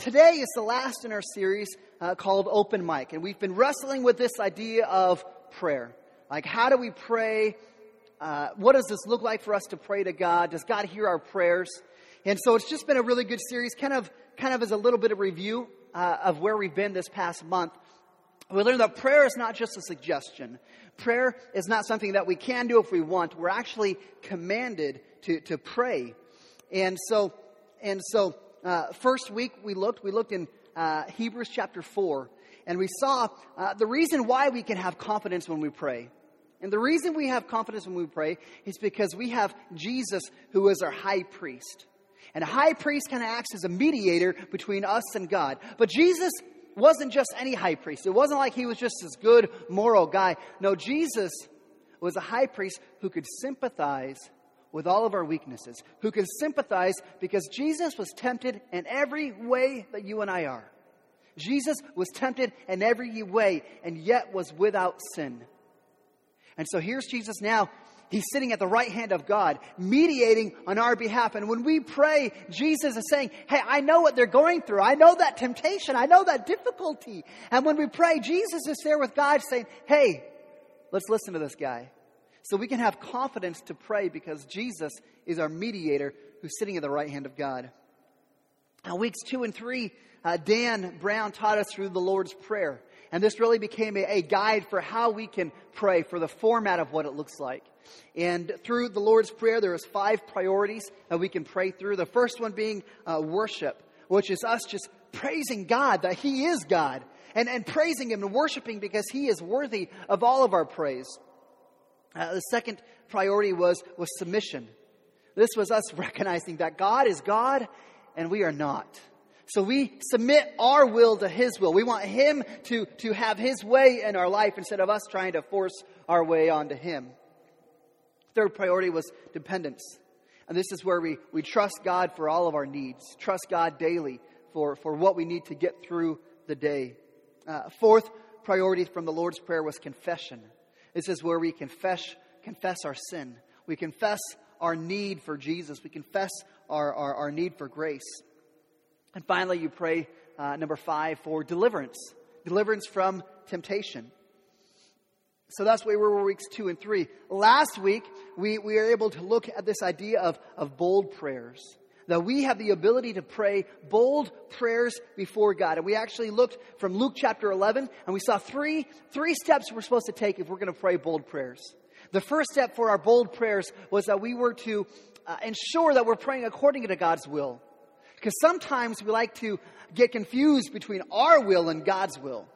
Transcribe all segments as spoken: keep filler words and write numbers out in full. today is the last in our series uh, called Open Mic. And we've been wrestling with this idea of prayer. Like, how do we pray? Uh, what does this look like for us to pray to God? Does God hear our prayers? And so it's just been a really good series, kind of kind of as a little bit of review uh, of where we've been this past month. We learned that prayer is not just a suggestion. Prayer is not something that we can do if we want. We're actually commanded to, to pray. And so, and so uh, first week we looked, we looked in uh, Hebrews chapter four, and we saw uh, the reason why we can have confidence when we pray. And the reason we have confidence when we pray is because we have Jesus, who is our high priest. And a high priest kind of acts as a mediator between us and God. But Jesus wasn't just any high priest. It wasn't like he was just this good moral guy. No, Jesus was a high priest who could sympathize with all of our weaknesses, who could sympathize because Jesus was tempted in every way that you and I are. Jesus was tempted in every way and yet was without sin. And so here's Jesus now. He's sitting at the right hand of God, mediating on our behalf. And when we pray, Jesus is saying, hey, I know what they're going through. I know that temptation. I know that difficulty. And when we pray, Jesus is there with God saying, hey, let's listen to this guy. So we can have confidence to pray because Jesus is our mediator who's sitting at the right hand of God. Now, weeks two and three, uh, Dan Brown taught us through the Lord's Prayer. And this really became a, a guide for how we can pray, for the format of what it looks like. And through the Lord's Prayer, there is five priorities that we can pray through. The first one being uh, worship, which is us just praising God, that He is God. And, and praising Him and worshiping because He is worthy of all of our praise. Uh, the second priority was, was submission. This was us recognizing that God is God and we are not. So we submit our will to His will. We want Him to, to have His way in our life instead of us trying to force our way onto Him. Third priority was dependence. And this is where we, we trust God for all of our needs. Trust God daily for, for what we need to get through the day. Uh, fourth priority from the Lord's Prayer was confession. This is where we confess, confess our sin. We confess our need for Jesus. We confess our, our, our need for grace. And finally, you pray, uh, number five, for deliverance. Deliverance from temptation. So that's where we were weeks two and three. Last week, we, we were able to look at this idea of, of bold prayers. That we have the ability to pray bold prayers before God. And we actually looked from Luke chapter eleven, and we saw three, three steps we're supposed to take if we're going to pray bold prayers. The first step for our bold prayers was that we were to uh, ensure that we're praying according to God's will. Because sometimes we like to get confused between our will and God's will.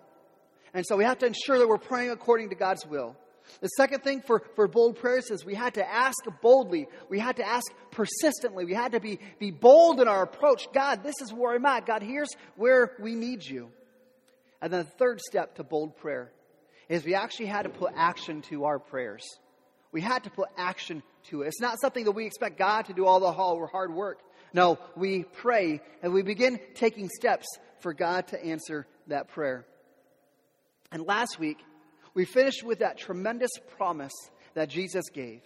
And so we have to ensure that we're praying according to God's will. The second thing for, for bold prayers is we had to ask boldly. We had to ask persistently. We had to be, be bold in our approach. God, this is where I'm at. God, here's where we need you. And then the third step to bold prayer is we actually had to put action to our prayers. We had to put action to it. It's not something that we expect God to do all the hard work. No, we pray and we begin taking steps for God to answer that prayer. And last week, we finished with that tremendous promise that Jesus gave.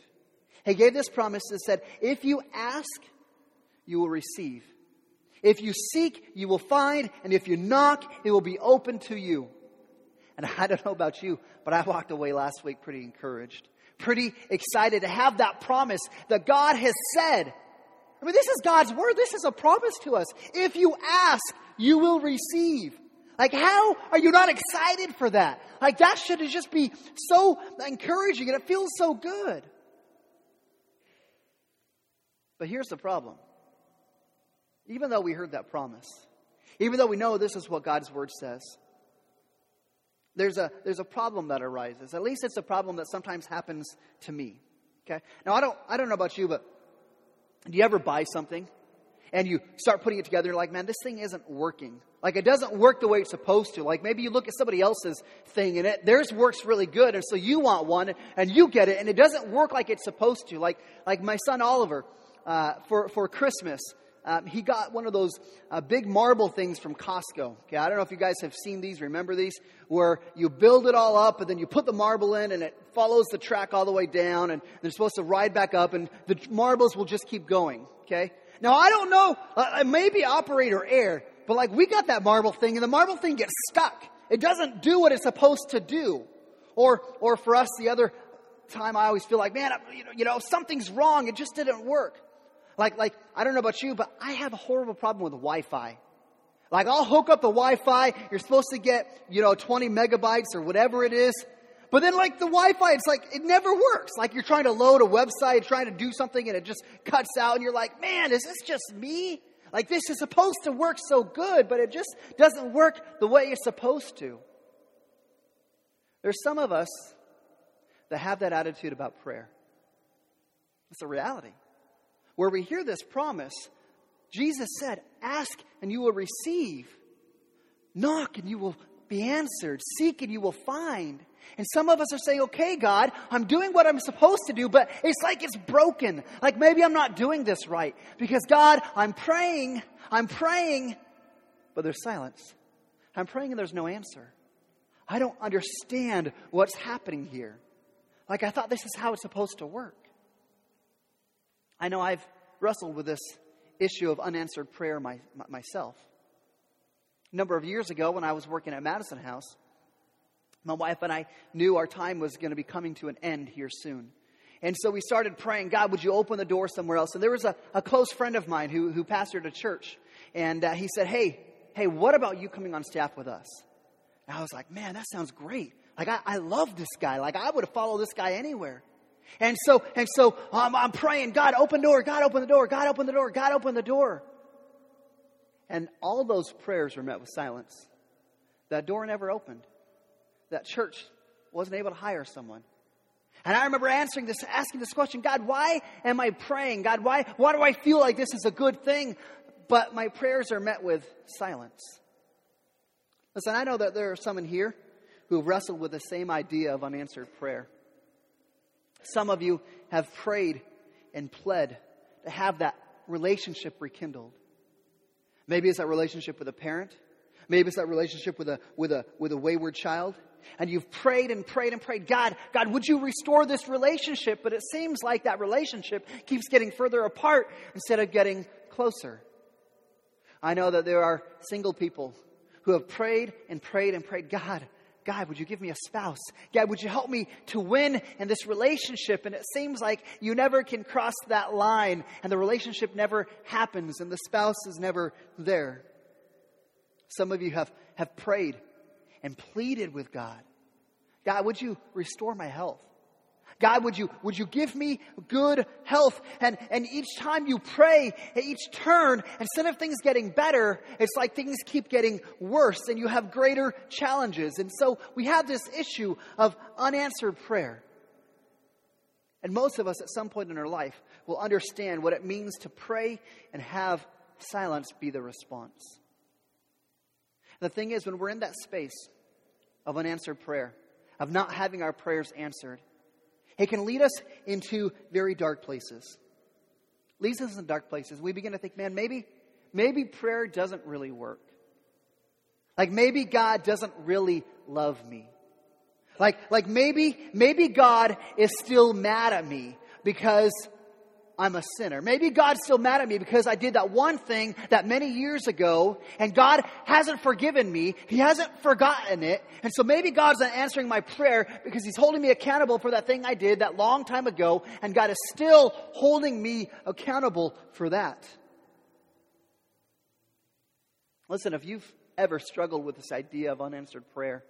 He gave this promise that said, if you ask, you will receive. If you seek, you will find. And if you knock, it will be open to you. And I don't know about you, but I walked away last week pretty encouraged, pretty excited to have that promise that God has said. I mean, this is God's word. This is a promise to us. If you ask, you will receive. Like, how are you not excited for that? Like, that should just be so encouraging, and it feels so good. But here's the problem. Even though we heard that promise, even though we know this is what God's word says, there's a, there's a problem that arises. At least it's a problem that sometimes happens to me. Okay? Now, I don't, I don't know about you, but do you ever buy something and you start putting it together and you're like, man, this thing isn't working. Like, it doesn't work the way it's supposed to. Like, maybe you look at somebody else's thing and it, theirs works really good. And so you want one and you get it and it doesn't work like it's supposed to. Like, like my son Oliver, uh, for, for Christmas, um, he got one of those uh, big marble things from Costco. Okay, I don't know if you guys have seen these, remember these, where you build it all up and then you put the marble in and it follows the track all the way down and they're supposed to ride back up and the marbles will just keep going. Okay. Now, I don't know, uh, maybe operator error, But like we got that marble thing and the marble thing gets stuck. It doesn't do what it's supposed to do. Or or for us, the other time I always feel like, man, you know, you know, something's wrong. It just didn't work. Like, like I don't know about you, but I have a horrible problem with Wi-Fi. Like I'll hook up the Wi-Fi. You're supposed to get, you know, twenty megabytes or whatever it is. But then like the Wi-Fi, it's like it never works. Like you're trying to load a website, trying to do something, and it just cuts out. And you're like, man, is this just me? Like this is supposed to work so good, but it just doesn't work the way it's supposed to. There's some of us that have that attitude about prayer. It's a reality. Where we hear this promise, Jesus said, ask and you will receive. Knock and you will be answered. Seek and you will find. And some of us are saying, okay, God, I'm doing what I'm supposed to do, but it's like it's broken. Like maybe I'm not doing this right. Because God, I'm praying, I'm praying, but there's silence. I'm praying and there's no answer. I don't understand what's happening here. Like I thought this is how it's supposed to work. I know I've wrestled with this issue of unanswered prayer my, my, myself. A number of years ago when I was working at Madison House, my wife and I knew our time was going to be coming to an end here soon. And so we started praying, God, would you open the door somewhere else? And there was a, a close friend of mine who, who pastored a church. And uh, he said, hey, hey, what about you coming on staff with us? And I was like, man, that sounds great. Like, I, I love this guy. Like, I would follow this guy anywhere. And so, and so um, I'm praying, God, open door, God, open the door, God, open the door, God, open the door. And all those prayers were met with silence. That door never opened. That church wasn't able to hire someone. And I remember answering this, asking this question, God, why am I praying? God, why, why do I feel like this is a good thing? But my prayers are met with silence. Listen, I know that there are some in here who have wrestled with the same idea of unanswered prayer. Some of you have prayed and pled to have that relationship rekindled. Maybe it's that relationship with a parent. Maybe it's that relationship with a with a with a wayward child. And you've prayed and prayed and prayed, God, God, would you restore this relationship? But it seems like that relationship keeps getting further apart instead of getting closer. I know that there are single people who have prayed and prayed and prayed, God, God, would you give me a spouse? God, would you help me to win in this relationship? And it seems like you never can cross that line, and the relationship never happens, and the spouse is never there. Some of you have, have prayed and pleaded with God. God, would you restore my health? God, would you would you give me good health? And and each time you pray, at each turn, instead of things getting better, it's like things keep getting worse and you have greater challenges. And so we have this issue of unanswered prayer. And most of us at some point in our life will understand what it means to pray and have silence be the response. The thing is, when we're in that space of unanswered prayer, of not having our prayers answered, it can lead us into very dark places. It leads us in dark places. We begin to think, man, maybe, maybe prayer doesn't really work. Like maybe God doesn't really love me. Like, like maybe, maybe God is still mad at me because I'm a sinner. Maybe God's still mad at me because I did that one thing that many years ago, and God hasn't forgiven me. He hasn't forgotten it. And so maybe God's not answering my prayer because he's holding me accountable for that thing I did that long time ago, and God is still holding me accountable for that. Listen, if you've ever struggled with this idea of unanswered prayer,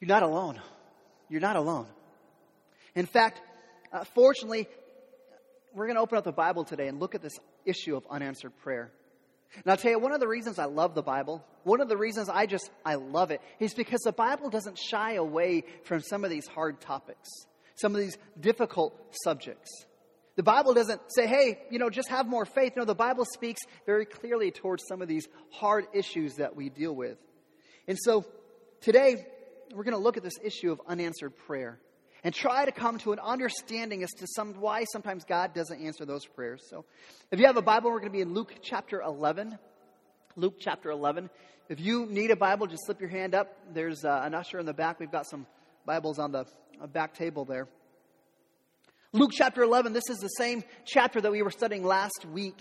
you're not alone. You're not alone. In fact, uh, fortunately, we're going to open up the Bible today and look at this issue of unanswered prayer. And I'll tell you, one of the reasons I love the Bible, one of the reasons I just, I love it, is because the Bible doesn't shy away from some of these hard topics, some of these difficult subjects. The Bible doesn't say, hey, you know, just have more faith. No, the Bible speaks very clearly towards some of these hard issues that we deal with. And so today, we're going to look at this issue of unanswered prayer and try to come to an understanding as to some why sometimes God doesn't answer those prayers. So if you have a Bible, we're going to be in Luke chapter eleven. Luke chapter eleven. If you need a Bible, just slip your hand up. There's uh, an usher in the back. We've got some Bibles on the uh, back table there. Luke chapter eleven. This is the same chapter that we were studying last week.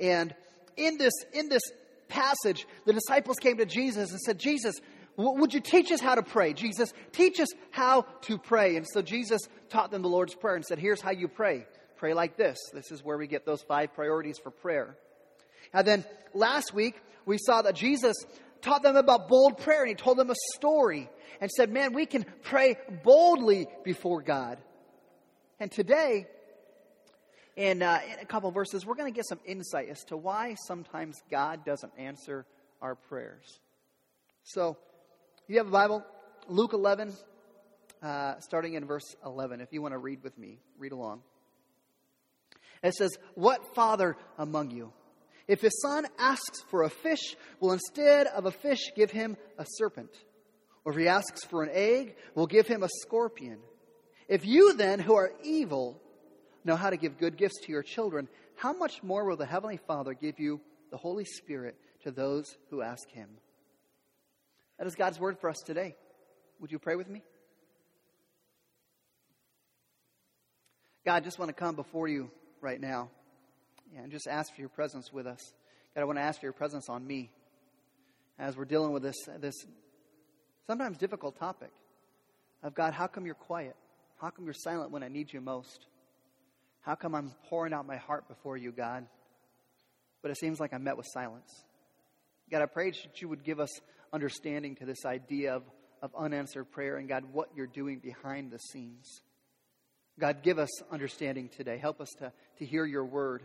And in this in this passage, the disciples came to Jesus and said, Jesus, would you teach us how to pray? Jesus, teach us how to pray. And so Jesus taught them the Lord's Prayer and said, here's how you pray. Pray like this. This is where we get those five priorities for prayer. And then last week, we saw that Jesus taught them about bold prayer. And he told them a story and said, man, we can pray boldly before God. And today, in, uh, in a couple of verses, we're going to get some insight as to why sometimes God doesn't answer our prayers. So, if you have a Bible, Luke eleven, uh, starting in verse eleven. If you want to read with me, read along. It says, what father among you, if his son asks for a fish, will instead of a fish give him a serpent? Or if he asks for an egg, will give him a scorpion? If you then, who are evil, know how to give good gifts to your children, how much more will the Heavenly Father give you the Holy Spirit to those who ask him? That is God's word for us today. Would you pray with me? God, I just want to come before you right now. Yeah, and just ask for your presence with us. God, I want to ask for your presence on me as we're dealing with this this sometimes difficult topic of, God, how come you're quiet? How come you're silent when I need you most? How come I'm pouring out my heart before you, God, but it seems like I'm met with silence? God, I pray that you would give us understanding to this idea of, of unanswered prayer and, God, what you're doing behind the scenes. God, give us understanding today. Help us to, to hear your word.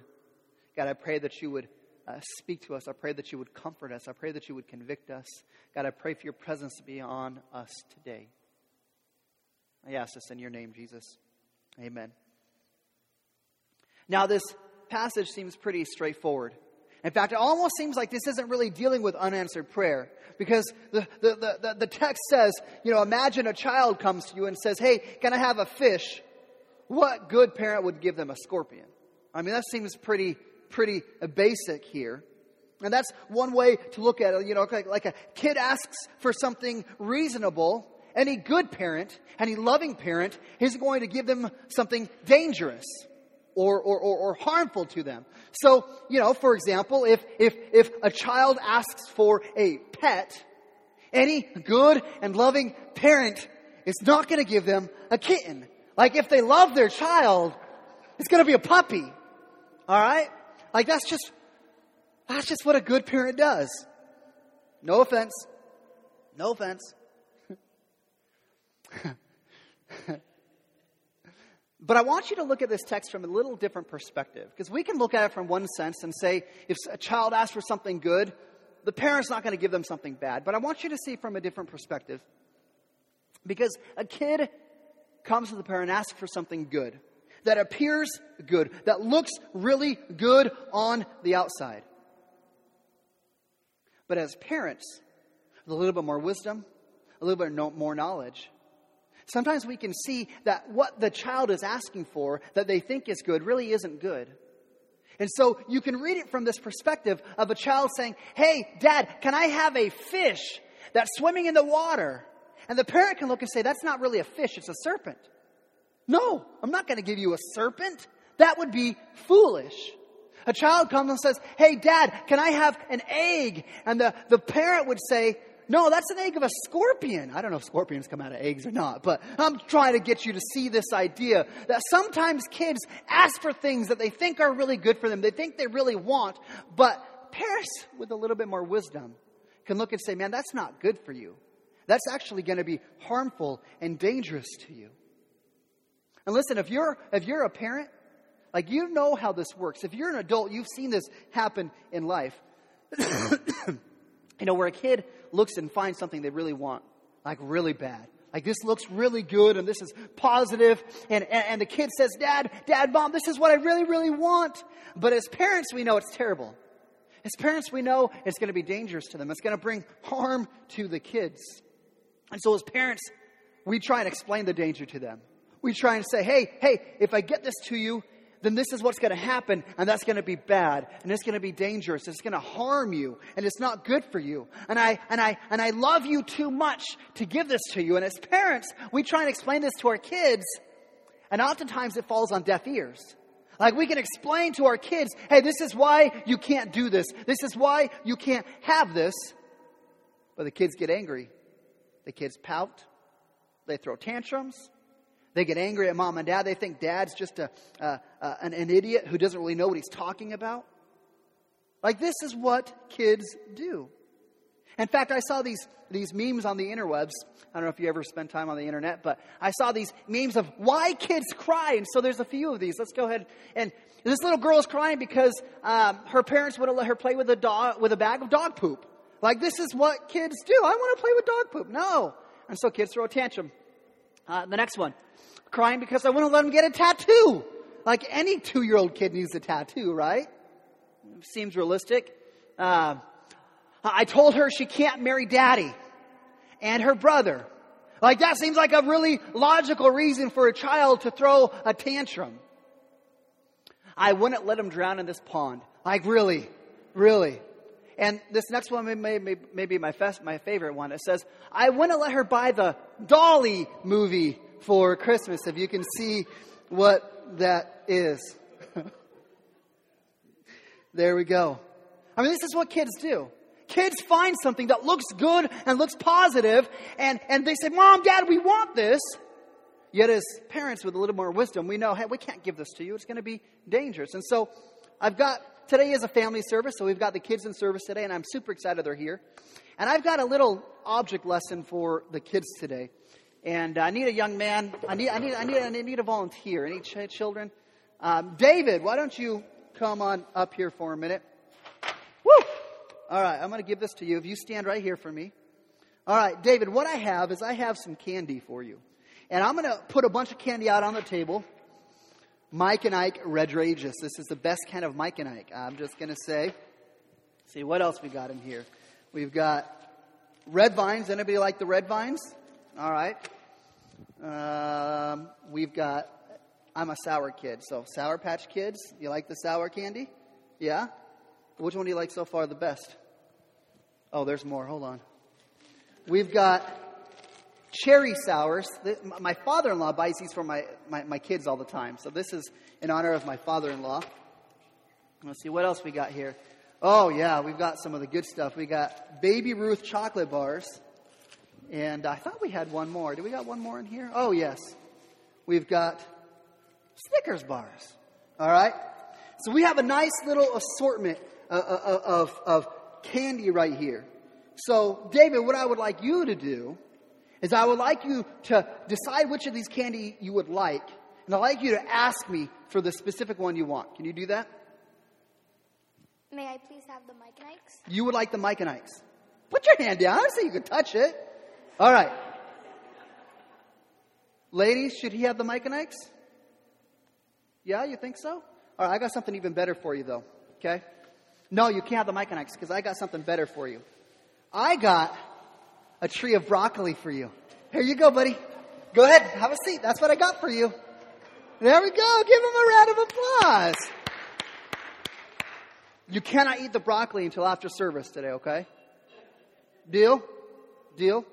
God, I pray that you would uh, speak to us. I pray that you would comfort us. I pray that you would convict us. God, I pray for your presence to be on us today. I ask this in your name, Jesus. Amen. Now, this passage seems pretty straightforward. In fact, it almost seems like this isn't really dealing with unanswered prayer, because the, the, the, the text says, you know, imagine a child comes to you and says, hey, can I have a fish? What good parent would give them a scorpion? I mean, that seems pretty pretty basic here. And that's one way to look at it. You know, like, like a kid asks for something reasonable. Any good parent, any loving parent, is going to give them something dangerous or, or, or, or harmful to them. So, you know, for example, if, if, if a child asks for a pet, any good and loving parent is not going to give them a kitten. Like, if they love their child, it's going to be a puppy. All right? Like, that's just, that's just what a good parent does. No offense. No offense. But I want you to look at this text from a little different perspective, because we can look at it from one sense and say, if a child asks for something good, the parent's not going to give them something bad. But I want you to see from a different perspective, because a kid comes to the parent and asks for something good that appears good, that looks really good on the outside. But as parents, with a little bit more wisdom, a little bit more knowledge, sometimes we can see that what the child is asking for that they think is good really isn't good. And so you can read it from this perspective of a child saying, hey, Dad, can I have a fish that's swimming in the water? And the parent can look and say, that's not really a fish, it's a serpent. No, I'm not going to give you a serpent. That would be foolish. A child comes and says, hey, Dad, can I have an egg? And the, the parent would say, no, that's an egg of a scorpion. I don't know if scorpions come out of eggs or not, but I'm trying to get you to see this idea that sometimes kids ask for things that they think are really good for them. They think they really want, but parents with a little bit more wisdom can look and say, man, that's not good for you. That's actually going to be harmful and dangerous to you. And listen, if you're if you're a parent, like, you know how this works. If you're an adult, you've seen this happen in life. You know, where a kid looks and finds something they really want, like really bad. Like, this looks really good and this is positive. And, and, and the kid says, Dad, Dad, Mom, this is what I really, really want. But as parents, we know it's terrible. As parents, we know it's going to be dangerous to them. It's going to bring harm to the kids. And so as parents, we try and explain the danger to them. We try and say, hey, hey, if I get this to you, then this is what's going to happen, and that's going to be bad, and it's going to be dangerous, it's going to harm you, and it's not good for you. And I and I and I love you too much to give this to you. And as parents, we try and explain this to our kids, and oftentimes it falls on deaf ears. Like, we can explain to our kids, hey, this is why you can't do this. This is why you can't have this. But the kids get angry. The kids pout. They throw tantrums. They get angry at mom and dad. They think dad's just a uh, uh, an, an idiot who doesn't really know what he's talking about. Like, this is what kids do. In fact, I saw these, these memes on the interwebs. I don't know if you ever spend time on the internet, but I saw these memes of why kids cry. And so there's a few of these. Let's go ahead. And this little girl is crying because um, her parents wouldn't let her play with a dog, with a bag of dog poop. Like, this is what kids do. I want to play with dog poop. No. And so kids throw a tantrum. Uh, the next one, crying because I wouldn't let them get a tattoo. Like, any two-year-old kid needs a tattoo, right? Seems realistic. Uh, I told her she can't marry daddy and her brother. Like, that seems like a really logical reason for a child to throw a tantrum. I wouldn't let him drown in this pond. Like, really, really. And this next one may, may, may be my, fest, my favorite one. It says, I wouldn't let her buy the Dolly movie for Christmas, if you can see what that is. There we go. I mean, this is what kids do. Kids find something that looks good and looks positive, and, and they say, Mom, Dad, we want this. Yet as parents with a little more wisdom, we know, hey, we can't give this to you. It's going to be dangerous. And so I've got, today is a family service, so we've got the kids in service today, and I'm super excited they're here. And I've got a little object lesson for the kids today. And I need a young man. I need I need, I need, I need a volunteer. Any ch- children? Um, David, why don't you come on up here for a minute? Woo! All right, I'm going to give this to you. If you stand right here for me. All right, David, what I have is I have some candy for you. And I'm going to put a bunch of candy out on the table. Mike and Ike Redrageous. This is the best kind of Mike and Ike. I'm just going to say. See, what else we got in here? We've got red vines. Anybody like the red vines? All right. Um, we've got, I'm a sour kid. So Sour Patch Kids, you like the sour candy? Yeah? Which one do you like so far the best? Oh, there's more. Hold on. We've got cherry sours. My father-in-law buys these for my, my, my kids all the time. So this is in honor of my father-in-law. Let's see what else we got here. Oh, yeah, we've got some of the good stuff. We got Baby Ruth chocolate bars. And I thought we had one more. Do we got one more in here? Oh, yes. We've got Snickers bars. All right. So we have a nice little assortment of, of, of candy right here. So, David, what I would like you to do is I would like you to decide which of these candy you would like. And I'd like you to ask me for the specific one you want. Can you do that? May I please have the Mike and Ikes? You would like the Mike and Ikes. Put your hand down so you can touch it. All right. Ladies, should he have the Mike and Ikes? Yeah, you think so? All right, I got something even better for you, though. Okay? No, you can't have the Mike and Ikes because I got something better for you. I got a tree of broccoli for you. Here you go, buddy. Go ahead. Have a seat. That's what I got for you. There we go. Give him a round of applause. You cannot eat the broccoli until after service today, okay? Deal? Deal?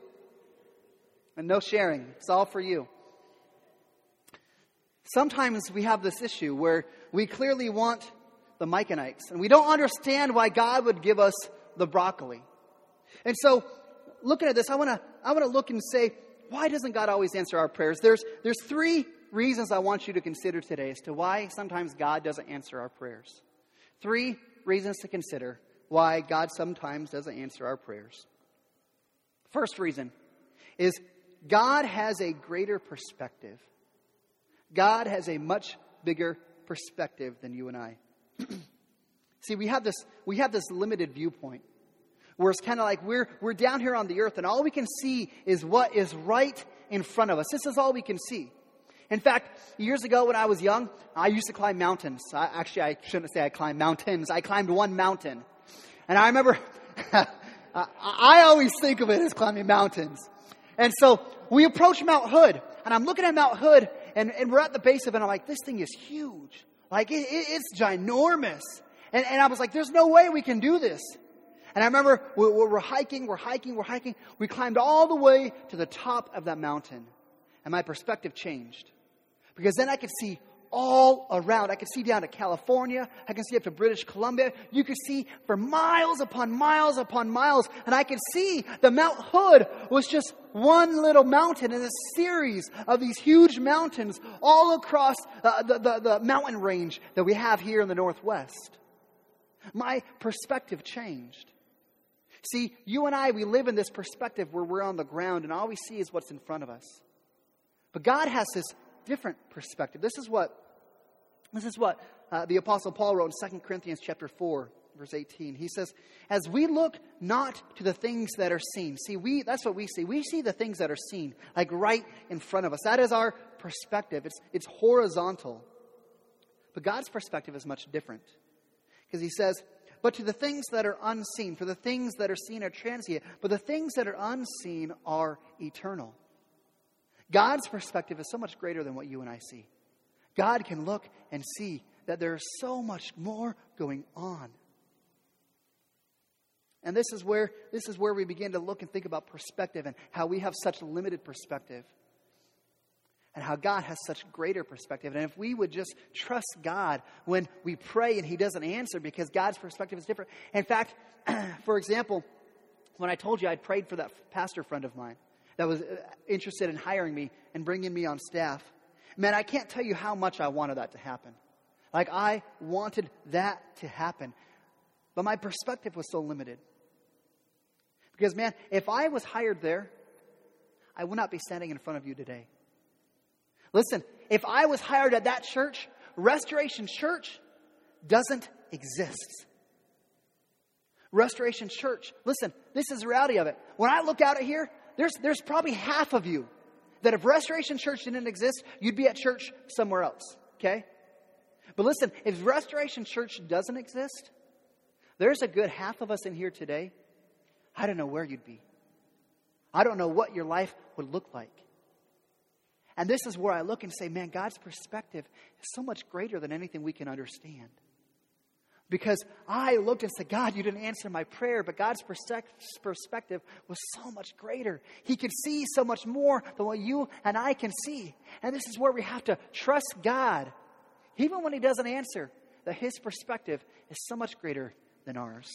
And no sharing. It's all for you. Sometimes we have this issue where we clearly want the Mike and Ikes, and we don't understand why God would give us the broccoli. And so, looking at this, I want to I want to look and say, why doesn't God always answer our prayers? There's there's three reasons I want you to consider today as to why sometimes God doesn't answer our prayers. Three reasons to consider why God sometimes doesn't answer our prayers. First reason is God has a greater perspective. God has a much bigger perspective than you and I. See, we have this we have this limited viewpoint where it's kind of like we're we're down here on the earth and all we can see is what is right in front of us. This is all we can see. In fact, years ago when I was young, I used to climb mountains. I, actually, I shouldn't say I climbed mountains. I climbed one mountain. And I remember, I, I always think of it as climbing mountains. And so we approached Mount Hood, and I'm looking at Mount Hood, and, and we're at the base of it, and I'm like, this thing is huge. Like, it, it, it's ginormous. And, and I was like, there's no way we can do this. And I remember we, we we're hiking, we're hiking, we're hiking. We climbed all the way to the top of that mountain, and my perspective changed. Because then I could see all around. I can see down to California. I can see up to British Columbia. You can see for miles upon miles upon miles. And I could see the Mount Hood was just one little mountain in a series of these huge mountains all across uh, the, the, the mountain range that we have here in the Northwest. My perspective changed. See, you and I, we live in this perspective where we're on the ground and all we see is what's in front of us. But God has this different perspective. This is what this is what uh, the Apostle Paul wrote in Second Corinthians chapter four, verse eighteen. He says, as we look not to the things that are seen. See, we that's what we see. We see the things that are seen, like right in front of us. That is our perspective. It's, it's horizontal. But God's perspective is much different. Because he says, but to the things that are unseen, for the things that are seen are transient, but the things that are unseen are eternal. God's perspective is so much greater than what you and I see. God can look and see that there is so much more going on. And this is where this is where we begin to look and think about perspective and how we have such limited perspective and how God has such greater perspective. And if we would just trust God when we pray and he doesn't answer because God's perspective is different. In fact, for example, when I told you I prayed for that pastor friend of mine that was interested in hiring me and bringing me on staff. Man, I can't tell you how much I wanted that to happen. Like, I wanted that to happen. But my perspective was so limited. Because, man, if I was hired there, I would not be standing in front of you today. Listen, if I was hired at that church, Restoration Church doesn't exist. Restoration Church, listen, this is the reality of it. When I look out at here, There's there's probably half of you that if Restoration Church didn't exist, you'd be at church somewhere else, okay? But listen, if Restoration Church doesn't exist, there's a good half of us in here today. I don't know where you'd be. I don't know what your life would look like. And this is where I look and say, man, God's perspective is so much greater than anything we can understand. Because I looked and said, God, you didn't answer my prayer, but God's perspective was so much greater. He could see so much more than what you and I can see. And this is where we have to trust God, even when he doesn't answer, that his perspective is so much greater than ours.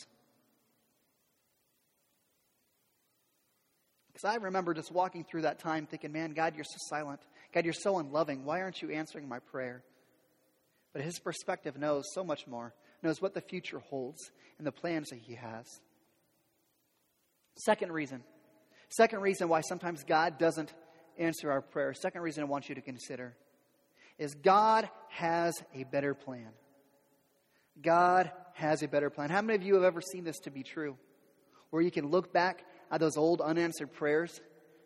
Because I remember just walking through that time thinking, man, God, you're so silent. God, you're so unloving. Why aren't you answering my prayer? But his perspective knows so much more. Knows what the future holds and the plans that he has. Second reason. Second reason why sometimes God doesn't answer our prayer. Second reason I want you to consider is God has a better plan. God has a better plan. How many of you have ever seen this to be true? Where you can look back at those old unanswered prayers.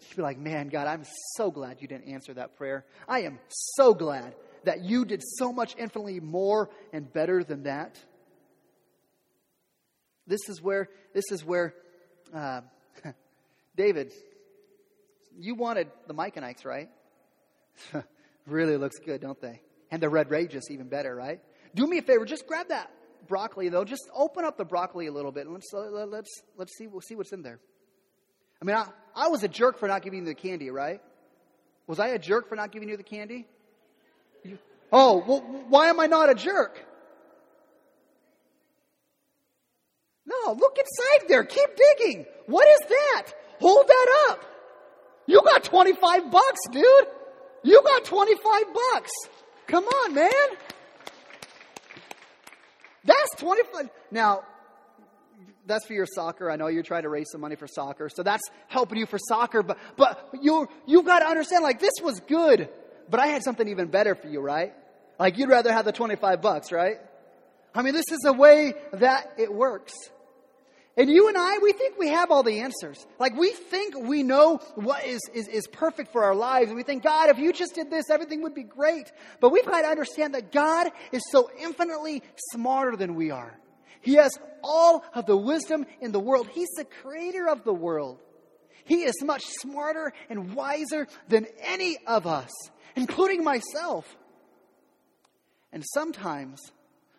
You'd be like, man, God, I'm so glad you didn't answer that prayer. I am so glad that you did so much infinitely more and better than that. This is where, this is where, uh, David, you wanted the Michanites, right? Really looks good, don't they? And the red rages even better, right? Do me a favor, just grab that broccoli though. Just open up the broccoli a little bit and let's let's let's see we'll see what's in there. I mean, I, I was a jerk for not giving you the candy, right? Was I a jerk for not giving you the candy? Oh, well, why am I not a jerk? No, look inside there. Keep digging. What is that? Hold that up. You got twenty-five bucks, dude. You got twenty-five bucks. Come on, man. That's twenty-five. Now, that's for your soccer. I know you're trying to raise some money for soccer. So that's helping you for soccer. But, but you, you've got to understand, like, this was good. But I had something even better for you, right? Like, you'd rather have the twenty-five bucks, right? I mean, this is the way that it works. And you and I, we think we have all the answers. Like, we think we know what is, is, is perfect for our lives. And we think, God, if you just did this, everything would be great. But we've got to understand that God is so infinitely smarter than we are. He has all of the wisdom in the world. He's the creator of the world. He is much smarter and wiser than any of us, including myself. And sometimes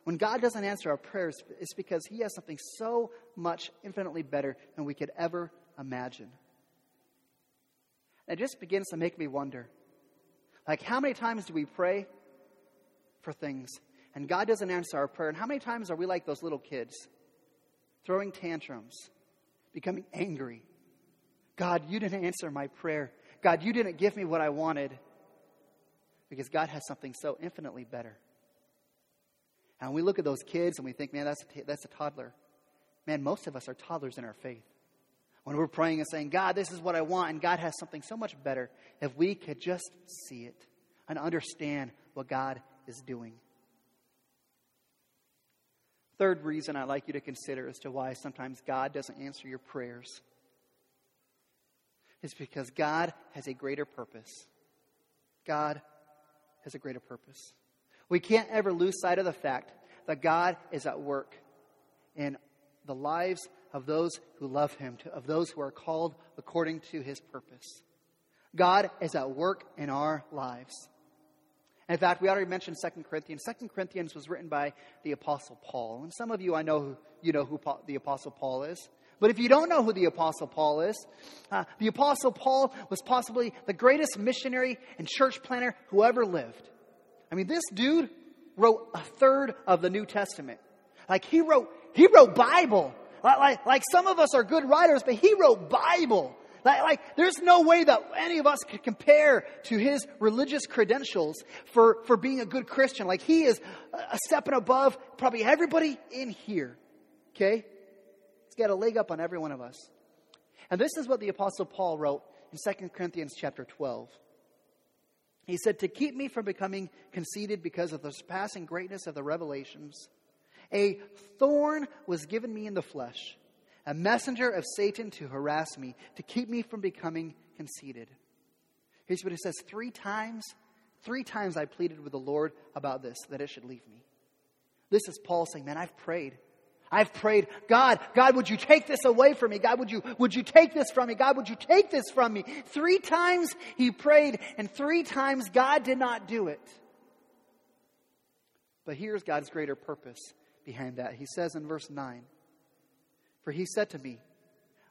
when God doesn't answer our prayers, it's because he has something so much infinitely better than we could ever imagine. And it just begins to make me wonder, like, how many times do we pray for things. And God doesn't answer our prayer. And how many times are we like those little kids? Throwing tantrums. Becoming angry. God, you didn't answer my prayer. God, you didn't give me what I wanted. Because God has something so infinitely better. And we look at those kids and we think, man, that's a, t- that's a toddler. Man, most of us are toddlers in our faith. When we're praying and saying, God, this is what I want. And God has something so much better. If we could just see it and understand what God is doing. Third reason I'd like you to consider as to why sometimes God doesn't answer your prayers is because God has a greater purpose. God has a greater purpose. We can't ever lose sight of the fact that God is at work in the lives of those who love him, of those who are called according to his purpose. God is at work in our lives. In fact, we already mentioned Second Corinthians. Second Corinthians was written by the Apostle Paul. And some of you, I know, who, you know who Paul, the Apostle Paul is. But if you don't know who the Apostle Paul is, uh, the Apostle Paul was possibly the greatest missionary and church planner who ever lived. I mean, this dude wrote a third of the New Testament. Like he wrote, he wrote Bible. Like, like, like some of us are good writers, but he wrote Bible. Like, like there's no way that any of us could compare to his religious credentials for, for being a good Christian. Like he is a step and above probably everybody in here. Okay? He's got a leg up on every one of us. And this is what the Apostle Paul wrote in Second Corinthians chapter twelve. He said, to keep me from becoming conceited because of the surpassing greatness of the revelations, a thorn was given me in the flesh, a messenger of Satan to harass me, to keep me from becoming conceited. Here's what he says. Three times, three times I pleaded with the Lord about this, that it should leave me. This is Paul saying, man, I've prayed. I've prayed, God, God, would you take this away from me? God, would you, would you take this from me? God, would you take this from me? Three times he prayed, and three times God did not do it. But here's God's greater purpose behind that. He says in verse nine, for he said to me,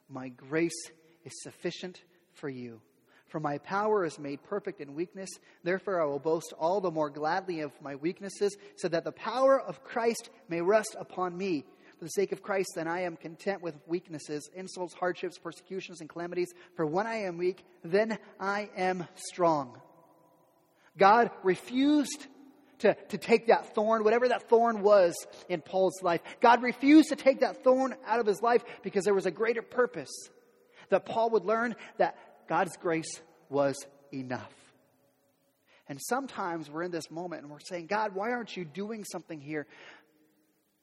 my grace is sufficient for you, for my power is made perfect in weakness. Therefore I will boast all the more gladly of my weaknesses, so that the power of Christ may rest upon me. For the sake of Christ, then I am content with weaknesses, insults, hardships, persecutions, and calamities. For when I am weak, then I am strong. God refused to, to take that thorn, whatever that thorn was in Paul's life. God refused to take that thorn out of his life because there was a greater purpose that Paul would learn, that God's grace was enough. And sometimes we're in this moment and we're saying, God, why aren't you doing something here?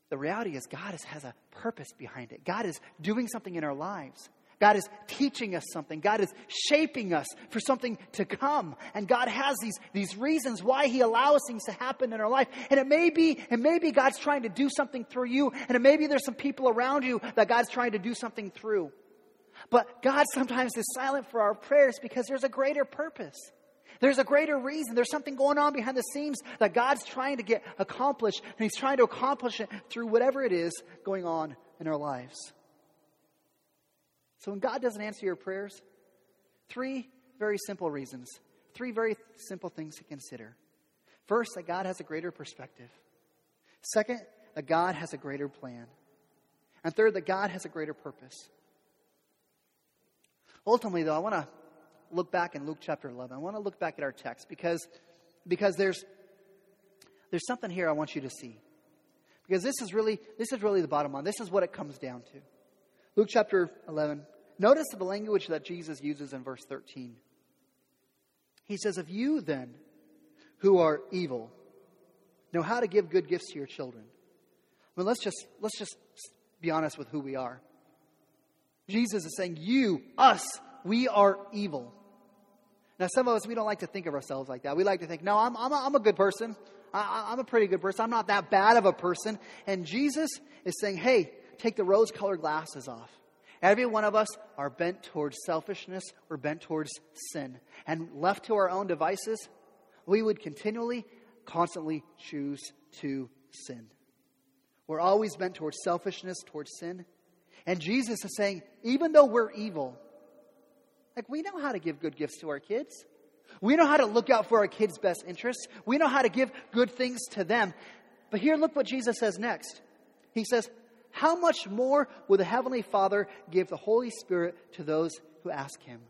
The reality is God is, has a purpose behind it. God is doing something in our lives. God is teaching us something. God is shaping us for something to come. And God has these, these reasons why he allows things to happen in our life. And it may be, and maybe God's trying to do something through you. And it may be there's some people around you that God's trying to do something through. But God sometimes is silent for our prayers because there's a greater purpose. There's a greater reason. There's something going on behind the scenes that God's trying to get accomplished, and he's trying to accomplish it through whatever it is going on in our lives. So when God doesn't answer your prayers, three very simple reasons, three very simple things to consider. First, that God has a greater perspective. Second, that God has a greater plan. And third, that God has a greater purpose. Ultimately, though, I want to look back in Luke chapter eleven. I want to look back at our text because, because there's there's something here I want you to see. Because this is really this is really the bottom line. This is what it comes down to. Luke chapter eleven. Notice the language that Jesus uses in verse thirteen. He says, "If you then, who are evil, know how to give good gifts to your children." Well, let's just let's just be honest with who we are. Jesus is saying, "You, us, we are evil." Now, some of us, we don't like to think of ourselves like that. We like to think, no, I'm, I'm, a, I'm a good person. I, I'm a pretty good person. I'm not that bad of a person. And Jesus is saying, hey, take the rose-colored glasses off. Every one of us are bent towards selfishness. We're bent towards sin. And left to our own devices, we would continually, constantly choose to sin. We're always bent towards selfishness, towards sin. And Jesus is saying, even though we're evil, like, we know how to give good gifts to our kids. We know how to look out for our kids' best interests. We know how to give good things to them. But here, look what Jesus says next. He says, how much more will the Heavenly Father give the Holy Spirit to those who ask Him?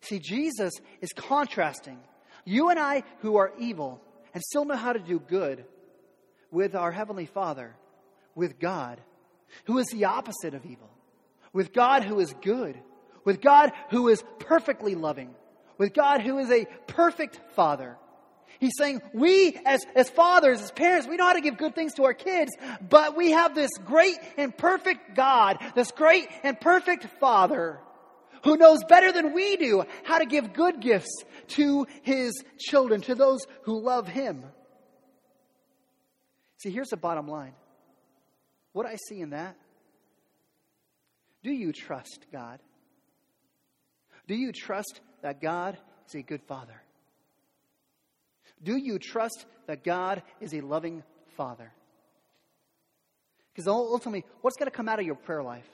See, Jesus is contrasting you and I who are evil and still know how to do good with our Heavenly Father, with God, who is the opposite of evil, with God who is good, with God who is perfectly loving, with God who is a perfect Father. He's saying we as, as fathers, as parents, we know how to give good things to our kids, but we have this great and perfect God, this great and perfect Father who knows better than we do how to give good gifts to His children, to those who love Him. See, here's the bottom line. What I see in that, do you trust God? Do you trust that God is a good Father? Do you trust that God is a loving Father? Because ultimately, what's going to come out of your prayer life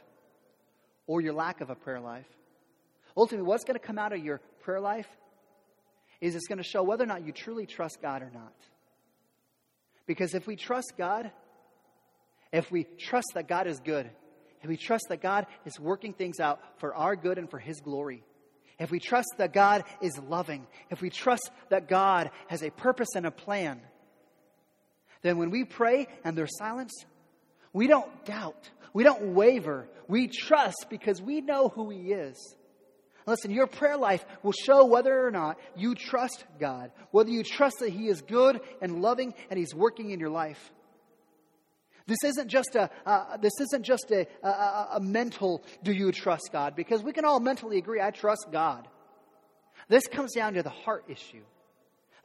or your lack of a prayer life? Ultimately, what's going to come out of your prayer life is it's going to show whether or not you truly trust God or not. Because if we trust God, if we trust that God is good, if we trust that God is working things out for our good and for His glory, if we trust that God is loving, if we trust that God has a purpose and a plan, then when we pray and there's silence, we don't doubt. We don't waver. We trust because we know who He is. Listen, your prayer life will show whether or not you trust God, whether you trust that He is good and loving and He's working in your life. This isn't just a uh, this isn't just a, a, a mental, do you trust God? Because we can all mentally agree, I trust God. This comes down to the heart issue.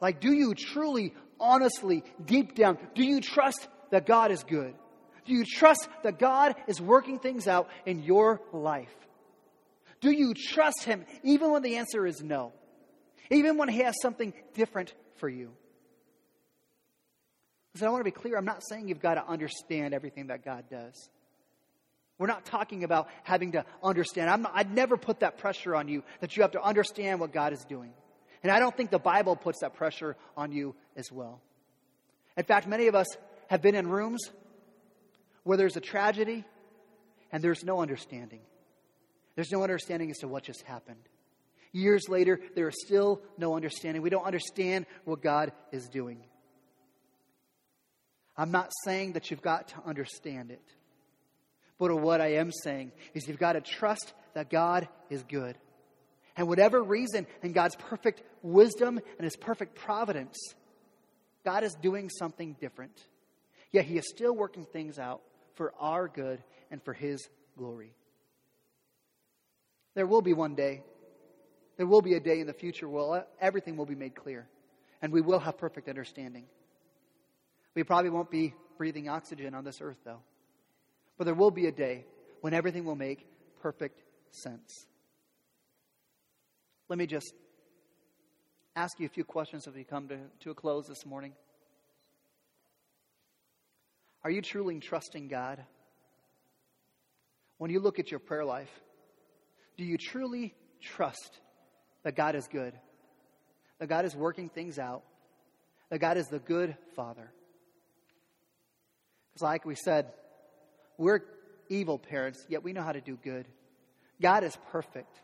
Like, do you truly, honestly, deep down, do you trust that God is good? Do you trust that God is working things out in your life? Do you trust Him even when the answer is no? Even when He has something different for you? So I want to be clear, I'm not saying you've got to understand everything that God does. We're not talking about having to understand. I'm not, I'd never put that pressure on you that you have to understand what God is doing. And I don't think the Bible puts that pressure on you as well. In fact, many of us have been in rooms where there's a tragedy and there's no understanding. There's no understanding as to what just happened. Years later, there is still no understanding. We don't understand what God is doing. I'm not saying that you've got to understand it. But what I am saying is you've got to trust that God is good. And whatever reason, in God's perfect wisdom and His perfect providence, God is doing something different. Yet He is still working things out for our good and for His glory. There will be one day. There will be a day in the future where everything will be made clear. And we will have perfect understanding. We probably won't be breathing oxygen on this earth, though. But there will be a day when everything will make perfect sense. Let me just ask you a few questions as we come to, to a close this morning. Are you truly trusting God? When you look at your prayer life, do you truly trust that God is good? That God is working things out? That God is the good Father? It's like we said, we're evil parents, yet we know how to do good. God is perfect.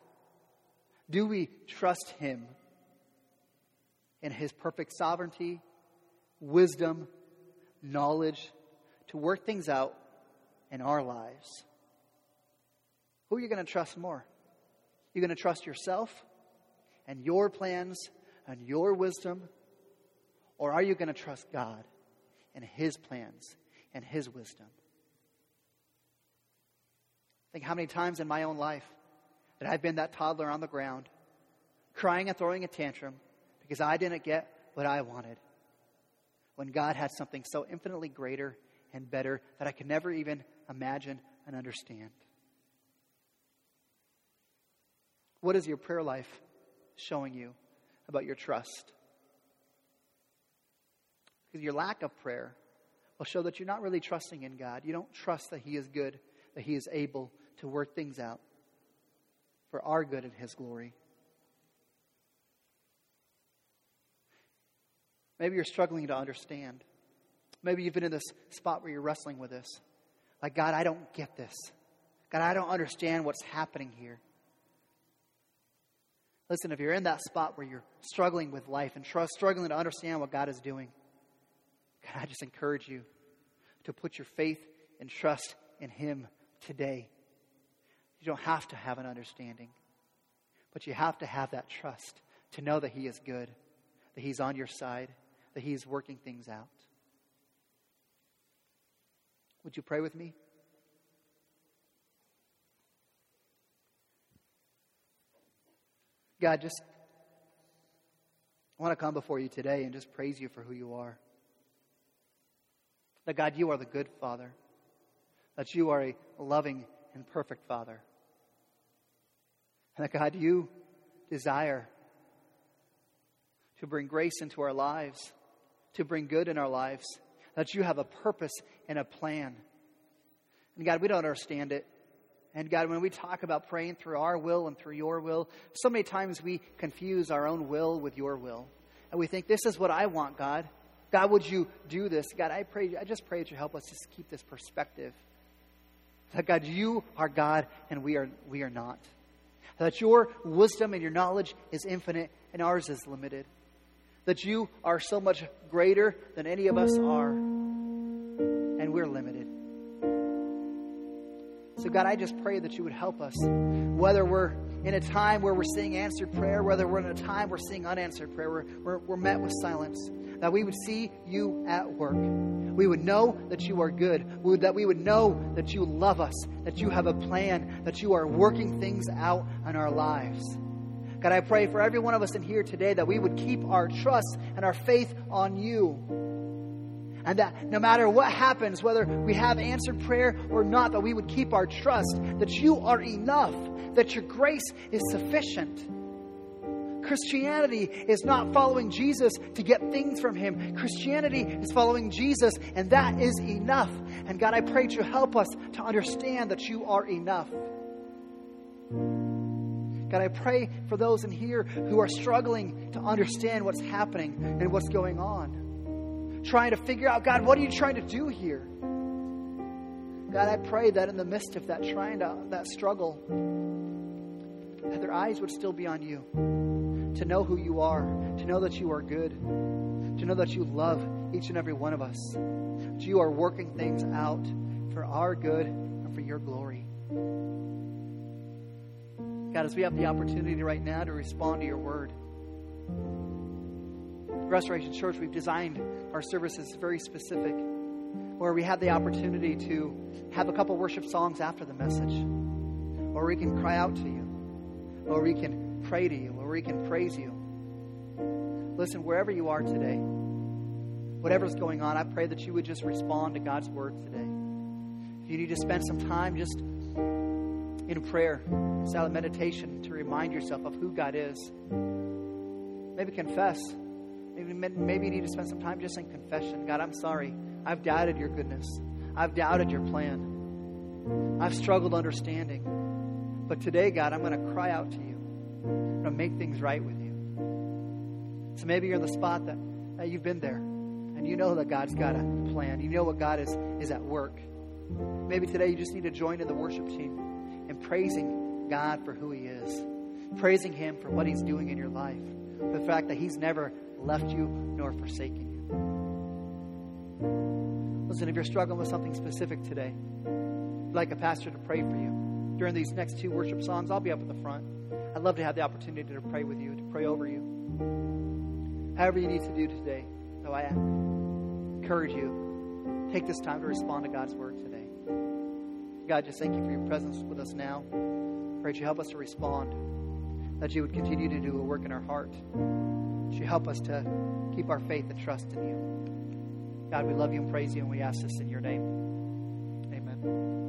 Do we trust Him in His perfect sovereignty, wisdom, knowledge to work things out in our lives? Who are you going to trust more? You're going to trust yourself and your plans and your wisdom? Or are you going to trust God and His plans and His wisdom? Think how many times in my own life that I've been that toddler on the ground, crying and throwing a tantrum because I didn't get what I wanted, when God had something so infinitely greater and better that I could never even imagine and understand. What is your prayer life showing you about your trust? Because your lack of prayer will show that you're not really trusting in God. You don't trust that He is good, that He is able to work things out for our good and His glory. Maybe you're struggling to understand. Maybe you've been in this spot where you're wrestling with this. Like, God, I don't get this. God, I don't understand what's happening here. Listen, if you're in that spot where you're struggling with life and tr- struggling to understand what God is doing, God, I just encourage you to put your faith and trust in Him today. You don't have to have an understanding, but you have to have that trust to know that He is good, that He's on your side, that He's working things out. Would you pray with me? God, just I want to come before you today and just praise you for who you are. That, God, you are the good Father. That you are a loving and perfect Father. And that, God, you desire to bring grace into our lives, to bring good in our lives, that you have a purpose and a plan. And God, we don't understand it. And God, when we talk about praying through our will and through your will, so many times we confuse our own will with your will. And we think, this is what I want, God. God, would you do this? God, I pray, I just pray that you help us just keep this perspective. That, God, you are God and we are we are not. That your wisdom and your knowledge is infinite and ours is limited. That you are so much greater than any of us are. And we're limited. So, God, I just pray that you would help us. Whether we're in a time where we're seeing answered prayer, whether we're in a time we're seeing unanswered prayer, we're, we're, we're met with silence. That we would see you at work. We would know that you are good. We would, that we would know that you love us, that you have a plan, that you are working things out in our lives. God, I pray for every one of us in here today that we would keep our trust and our faith on you. And that no matter what happens, whether we have answered prayer or not, that we would keep our trust that you are enough, that your grace is sufficient. Christianity is not following Jesus to get things from him. Christianity is following Jesus, and that is enough. And God, I pray that you help us to understand that you are enough. God, I pray for those in here who are struggling to understand what's happening and what's going on. Trying to figure out, God, what are you trying to do here? God, I pray that in the midst of that trying to, that struggle, that their eyes would still be on you. To know who you are. To know that you are good. To know that you love each and every one of us. That you are working things out for our good and for your glory. God, as we have the opportunity right now to respond to your word. At Restoration Church, we've designed our services very specific, where we have the opportunity to have a couple worship songs after the message, or we can cry out to you, or we can pray to you, or we can praise you. Listen, wherever you are today, whatever's going on, I pray that you would just respond to God's word today. If you need to spend some time just in prayer, silent meditation, to remind yourself of who God is. Maybe confess. Maybe, maybe you need to spend some time just in confession. God, I'm sorry. I've doubted your goodness. I've doubted your plan. I've struggled understanding. But today, God, I'm going to cry out to you. I'm going to make things right with you. So maybe you're in the spot that, that you've been there. And you know that God's got a plan. You know what God is, is at work. Maybe today you just need to join in the worship team. And praising God for who he is. Praising him for what he's doing in your life. For the fact that he's never left you nor forsaken you. Listen, if you're struggling with something specific today, I'd like a pastor to pray for you. During these next two worship songs, I'll be up at the front. I'd love to have the opportunity to pray with you, to pray over you. However you need to do today, though I encourage you, take this time to respond to God's word today. God, just thank you for your presence with us now. Pray that you help us to respond, that you would continue to do a work in our heart, that you help us to keep our faith and trust in you. God, we love you and praise you, and we ask this in your name. Amen.